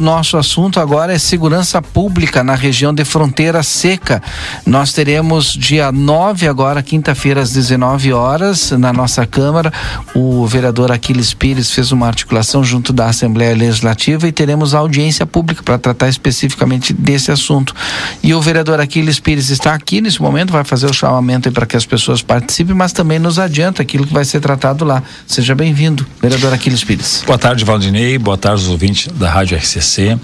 nosso assunto agora é segurança pública na região de Fronteira Seca. Nós teremos dia 9 agora, quinta-feira, às 19 horas, na nossa Câmara. O vereador Aquiles Pires fez uma articulação junto da Assembleia Legislativa e teremos audiência pública para tratar especificamente desse assunto. E o vereador Aquiles Pires está aqui nesse momento, vai fazer o chamamento para que as pessoas participem, mas também nos adianta aquilo que vai ser tratado lá. Seja bem-vindo, vereador Aquiles Pires. Boa tarde, Valdinei. Boa tarde aos ouvintes da Rádio RCC.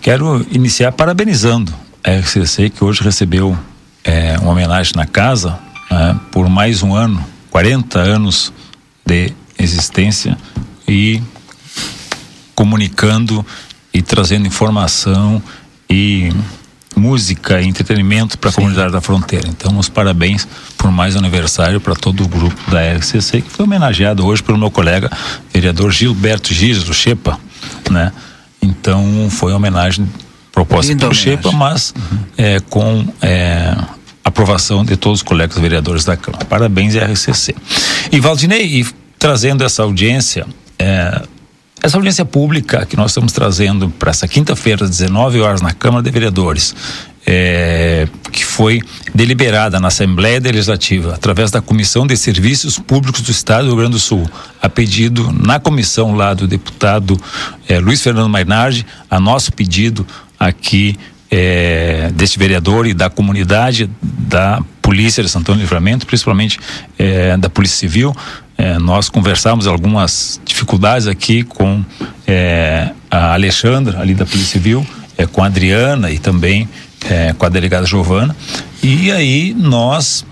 Quero iniciar parabenizando a RCC, que hoje recebeu uma homenagem na casa por mais um ano, 40 anos de existência, e comunicando e trazendo informação e música e entretenimento para a comunidade da Fronteira. Então, os parabéns por mais um aniversário para todo o grupo da RCC, que foi homenageado hoje pelo meu colega vereador Gilberto Gires, do Xepa, né? Então, foi uma homenagem proposta pelo Xepa, mas com aprovação de todos os colegas vereadores da Câmara. Parabéns à RCC. E Valdinei, trazendo essa audiência pública que nós estamos trazendo para essa quinta-feira, às 19 horas, na Câmara de Vereadores, que foi deliberada na Assembleia Legislativa, através da Comissão de Serviços Públicos do Estado do Rio Grande do Sul, a pedido, na comissão lá do deputado Luiz Fernando Mainardi, a nosso pedido aqui deste vereador e da comunidade da Polícia de Sant'Ana do Livramento, principalmente da Polícia Civil. Nós conversamos algumas dificuldades aqui com a Alexandra, ali da Polícia Civil, com a Adriana e também com a delegada Giovanna. E aí nós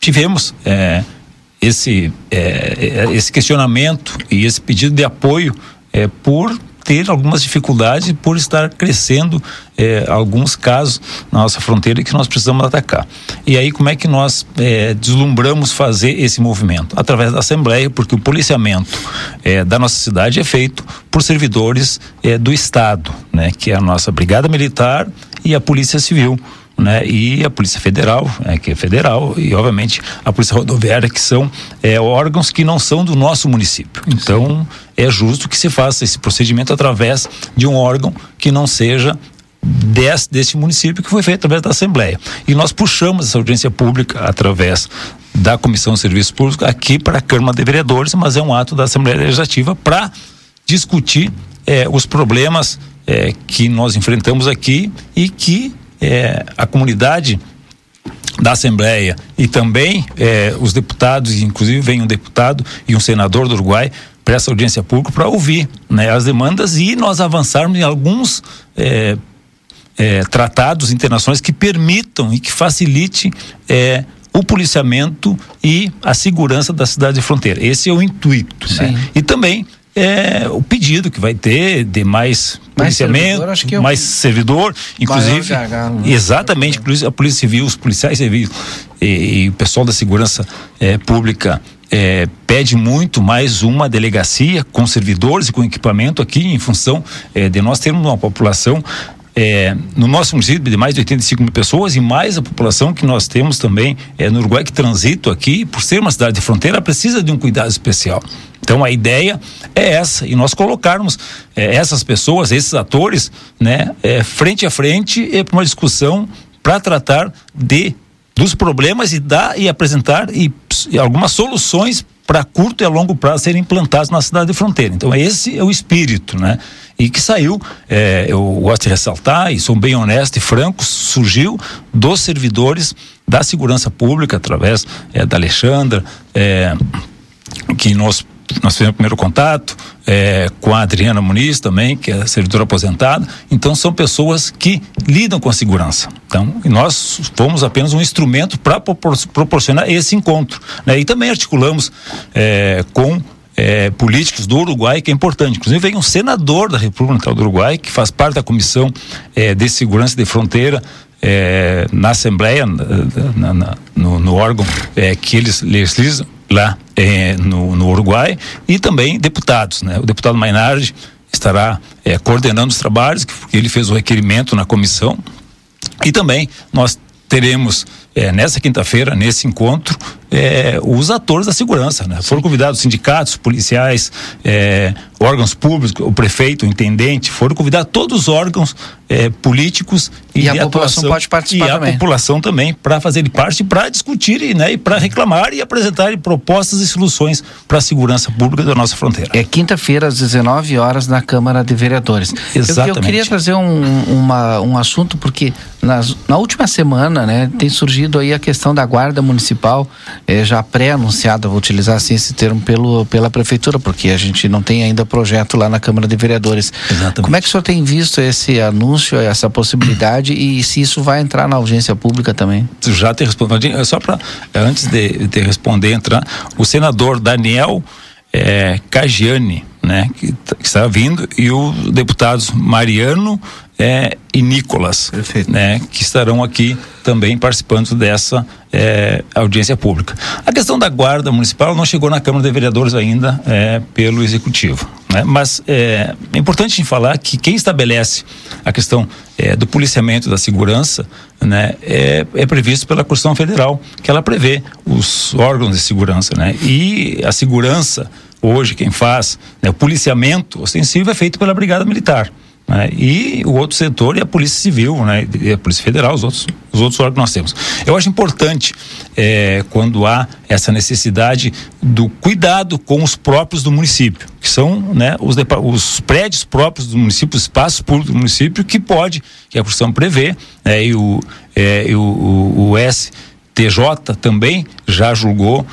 tivemos esse questionamento e esse pedido de apoio por ter algumas dificuldades por estar crescendo alguns casos na nossa fronteira que nós precisamos atacar. E aí, como é que nós deslumbramos fazer esse movimento? Através da Assembleia, porque o policiamento da nossa cidade é feito por servidores do Estado, né? Que é a nossa Brigada Militar e a Polícia Civil, né? E a Polícia Federal, que é federal, e obviamente a Polícia Rodoviária, que são órgãos que não são do nosso município. Então, é justo que se faça esse procedimento através de um órgão que não seja deste município, que foi feito através da Assembleia. E nós puxamos essa audiência pública através da Comissão de Serviços Públicos aqui para a Câmara de Vereadores, mas é um ato da Assembleia Legislativa para discutir os problemas que nós enfrentamos aqui e que a comunidade da Assembleia e também os deputados, inclusive vem um deputado e um senador do Uruguai para essa audiência pública para ouvir, né, as demandas e nós avançarmos em alguns tratados internacionais que permitam e que facilite o policiamento e a segurança da cidade de Fronteira. Esse é o intuito, né? E também o pedido que vai ter de mais policiamento, mais servidor, inclusive, exatamente, a Polícia Civil, os policiais civis e o pessoal da segurança pública pede muito mais uma delegacia com servidores e com equipamento aqui, em função de nós termos uma população no nosso município de mais de 85 mil pessoas e mais a população que nós temos também no Uruguai, que transita aqui, por ser uma cidade de fronteira, precisa de um cuidado especial. Então a ideia é essa, e nós colocarmos essas pessoas, esses atores, né, frente a frente para uma discussão para tratar dos problemas e apresentar e algumas soluções para curto e a longo prazo serem implantados na cidade de Fronteira. Então esse é o espírito, né? E que saiu, eu gosto de ressaltar, e sou bem honesto e franco, surgiu dos servidores da segurança pública, através da Alexandra, que nós fizemos o primeiro contato, com a Adriana Muniz também, que é servidora aposentada. Então são pessoas que lidam com a segurança. Então nós fomos apenas um instrumento para proporcionar esse encontro, né? E também articulamos com políticos do Uruguai, que é importante. Inclusive vem um senador da República do Uruguai, que faz parte da Comissão de Segurança de Fronteira, na Assembleia, no órgão que eles legislam lá no Uruguai, e também deputados, né? O deputado Mainardi estará coordenando os trabalhos, porque ele fez o requerimento na comissão, e também nós teremos nessa quinta-feira, nesse encontro, os atores da segurança, né? Foram convidados sindicatos, policiais, órgãos públicos, o prefeito, o intendente, foram convidados todos os órgãos políticos e a população pode participar e também. A população também, para fazer parte, para discutir, né, e para reclamar e apresentar propostas e soluções para a segurança pública da nossa fronteira. É quinta-feira às 19h na Câmara de Vereadores. Exatamente. Eu queria trazer um assunto, porque na última semana, né, tem surgido aí a questão da Guarda Municipal, já pré-anunciada, vou utilizar assim esse termo, pela Prefeitura, porque a gente não tem ainda projeto lá na Câmara de Vereadores. Exatamente. Como é que o senhor tem visto esse anúncio, essa possibilidade, e se isso vai entrar na audiência pública também? Já te respondo, só para, antes de responder, entrar, o senador Daniel Cagiani, né, que está vindo, e os deputados Mariano e Nicolas, né, que estarão aqui também participando dessa audiência pública. A questão da Guarda Municipal não chegou na Câmara de Vereadores ainda pelo Executivo, né? Mas é importante a gente falar que quem estabelece a questão do policiamento, da segurança, né, é previsto pela Constituição Federal, que ela prevê os órgãos de segurança, né? E a segurança hoje, quem faz, né, o policiamento ostensivo é feito pela Brigada Militar, né? E o outro setor é a Polícia Civil, né? E a Polícia Federal, os outros órgãos que nós temos. Eu acho importante quando há essa necessidade do cuidado com os próprios do município, que são, né, os prédios próprios do município, os espaços públicos do município, que a Constituição prevê, né? E o STJ também já julgou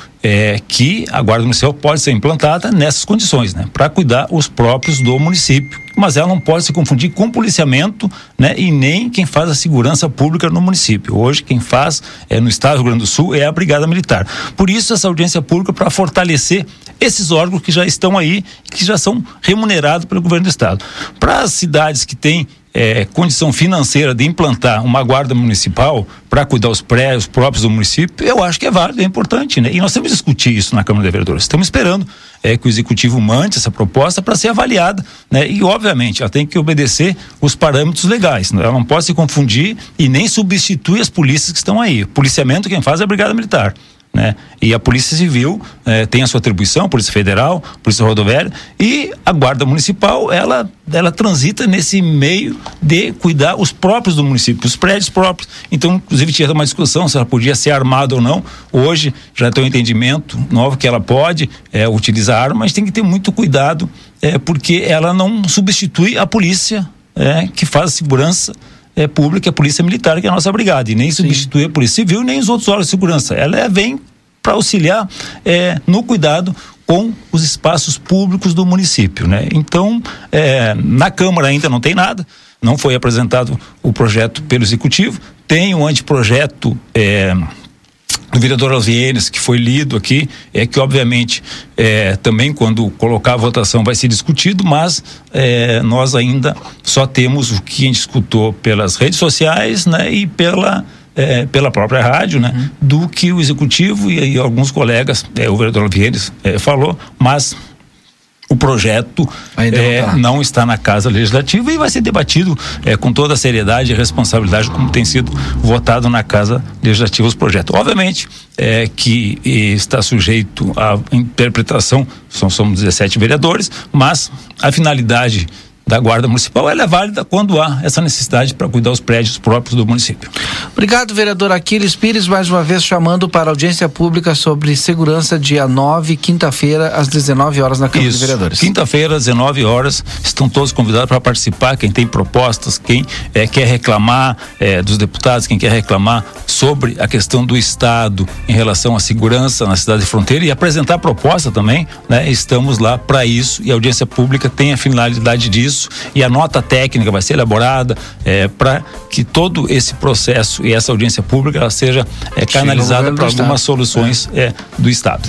que a Guarda Municipal pode ser implantada nessas condições, né, para cuidar os próprios do município, mas ela não pode se confundir com o policiamento, né, e nem quem faz a segurança pública no município. Hoje quem faz no estado do Rio Grande do Sul é a Brigada Militar. Por isso essa audiência pública, para fortalecer esses órgãos que já estão aí, que já são remunerados pelo governo do estado. Para as cidades que têm condição financeira de implantar uma guarda municipal para cuidar os prédios próprios do município, eu acho que é válido, é importante, né? E nós temos que discutir isso na Câmara de Vereadores. Estamos esperando que o Executivo mande essa proposta para ser avaliada, né? E obviamente ela tem que obedecer os parâmetros legais, né? Ela não pode se confundir e nem substituir as polícias que estão aí. O policiamento quem faz é a Brigada Militar, né? E a Polícia Civil tem a sua atribuição, Polícia Federal, Polícia Rodoviária, e a Guarda Municipal, ela transita nesse meio de cuidar os próprios do município, os prédios próprios. Então, inclusive, tinha uma discussão se ela podia ser armada ou não. Hoje já tem um entendimento novo que ela pode utilizar arma, mas tem que ter muito cuidado, porque ela não substitui a polícia que faz a segurança pública, a Polícia Militar, que é a nossa brigada, e nem substitui a Polícia Civil, nem os outros órgãos de segurança. Ela vem para auxiliar no cuidado com os espaços públicos do município, né? Então, na Câmara ainda não tem nada, não foi apresentado o projeto pelo Executivo, tem um anteprojeto do vereador Alvieres, que foi lido aqui, que obviamente também quando colocar a votação vai ser discutido, mas nós ainda só temos o que a gente escutou pelas redes sociais, né, e pela própria rádio, né, do que o Executivo e alguns colegas, o vereador Alvieres falou, mas o projeto não está na Casa Legislativa e vai ser debatido com toda a seriedade e responsabilidade, como tem sido votado na Casa Legislativa os projetos. Obviamente que está sujeito à interpretação, somos 17 vereadores, mas a finalidade da Guarda Municipal, ela é válida quando há essa necessidade para cuidar os prédios próprios do município. Obrigado, vereador Aquiles Pires, mais uma vez chamando para audiência pública sobre segurança, dia 9, quinta-feira, às 19h na Câmara de Vereadores. Quinta-feira, às 19h, estão todos convidados para participar, quem tem propostas, quem quer reclamar dos deputados, quem quer reclamar sobre a questão do estado em relação à segurança na cidade de Fronteira e apresentar proposta também, né? Estamos lá para isso, e a audiência pública tem a finalidade disso, e a nota técnica vai ser elaborada para que todo esse processo e essa audiência pública ela seja canalizada para algumas soluções do estado.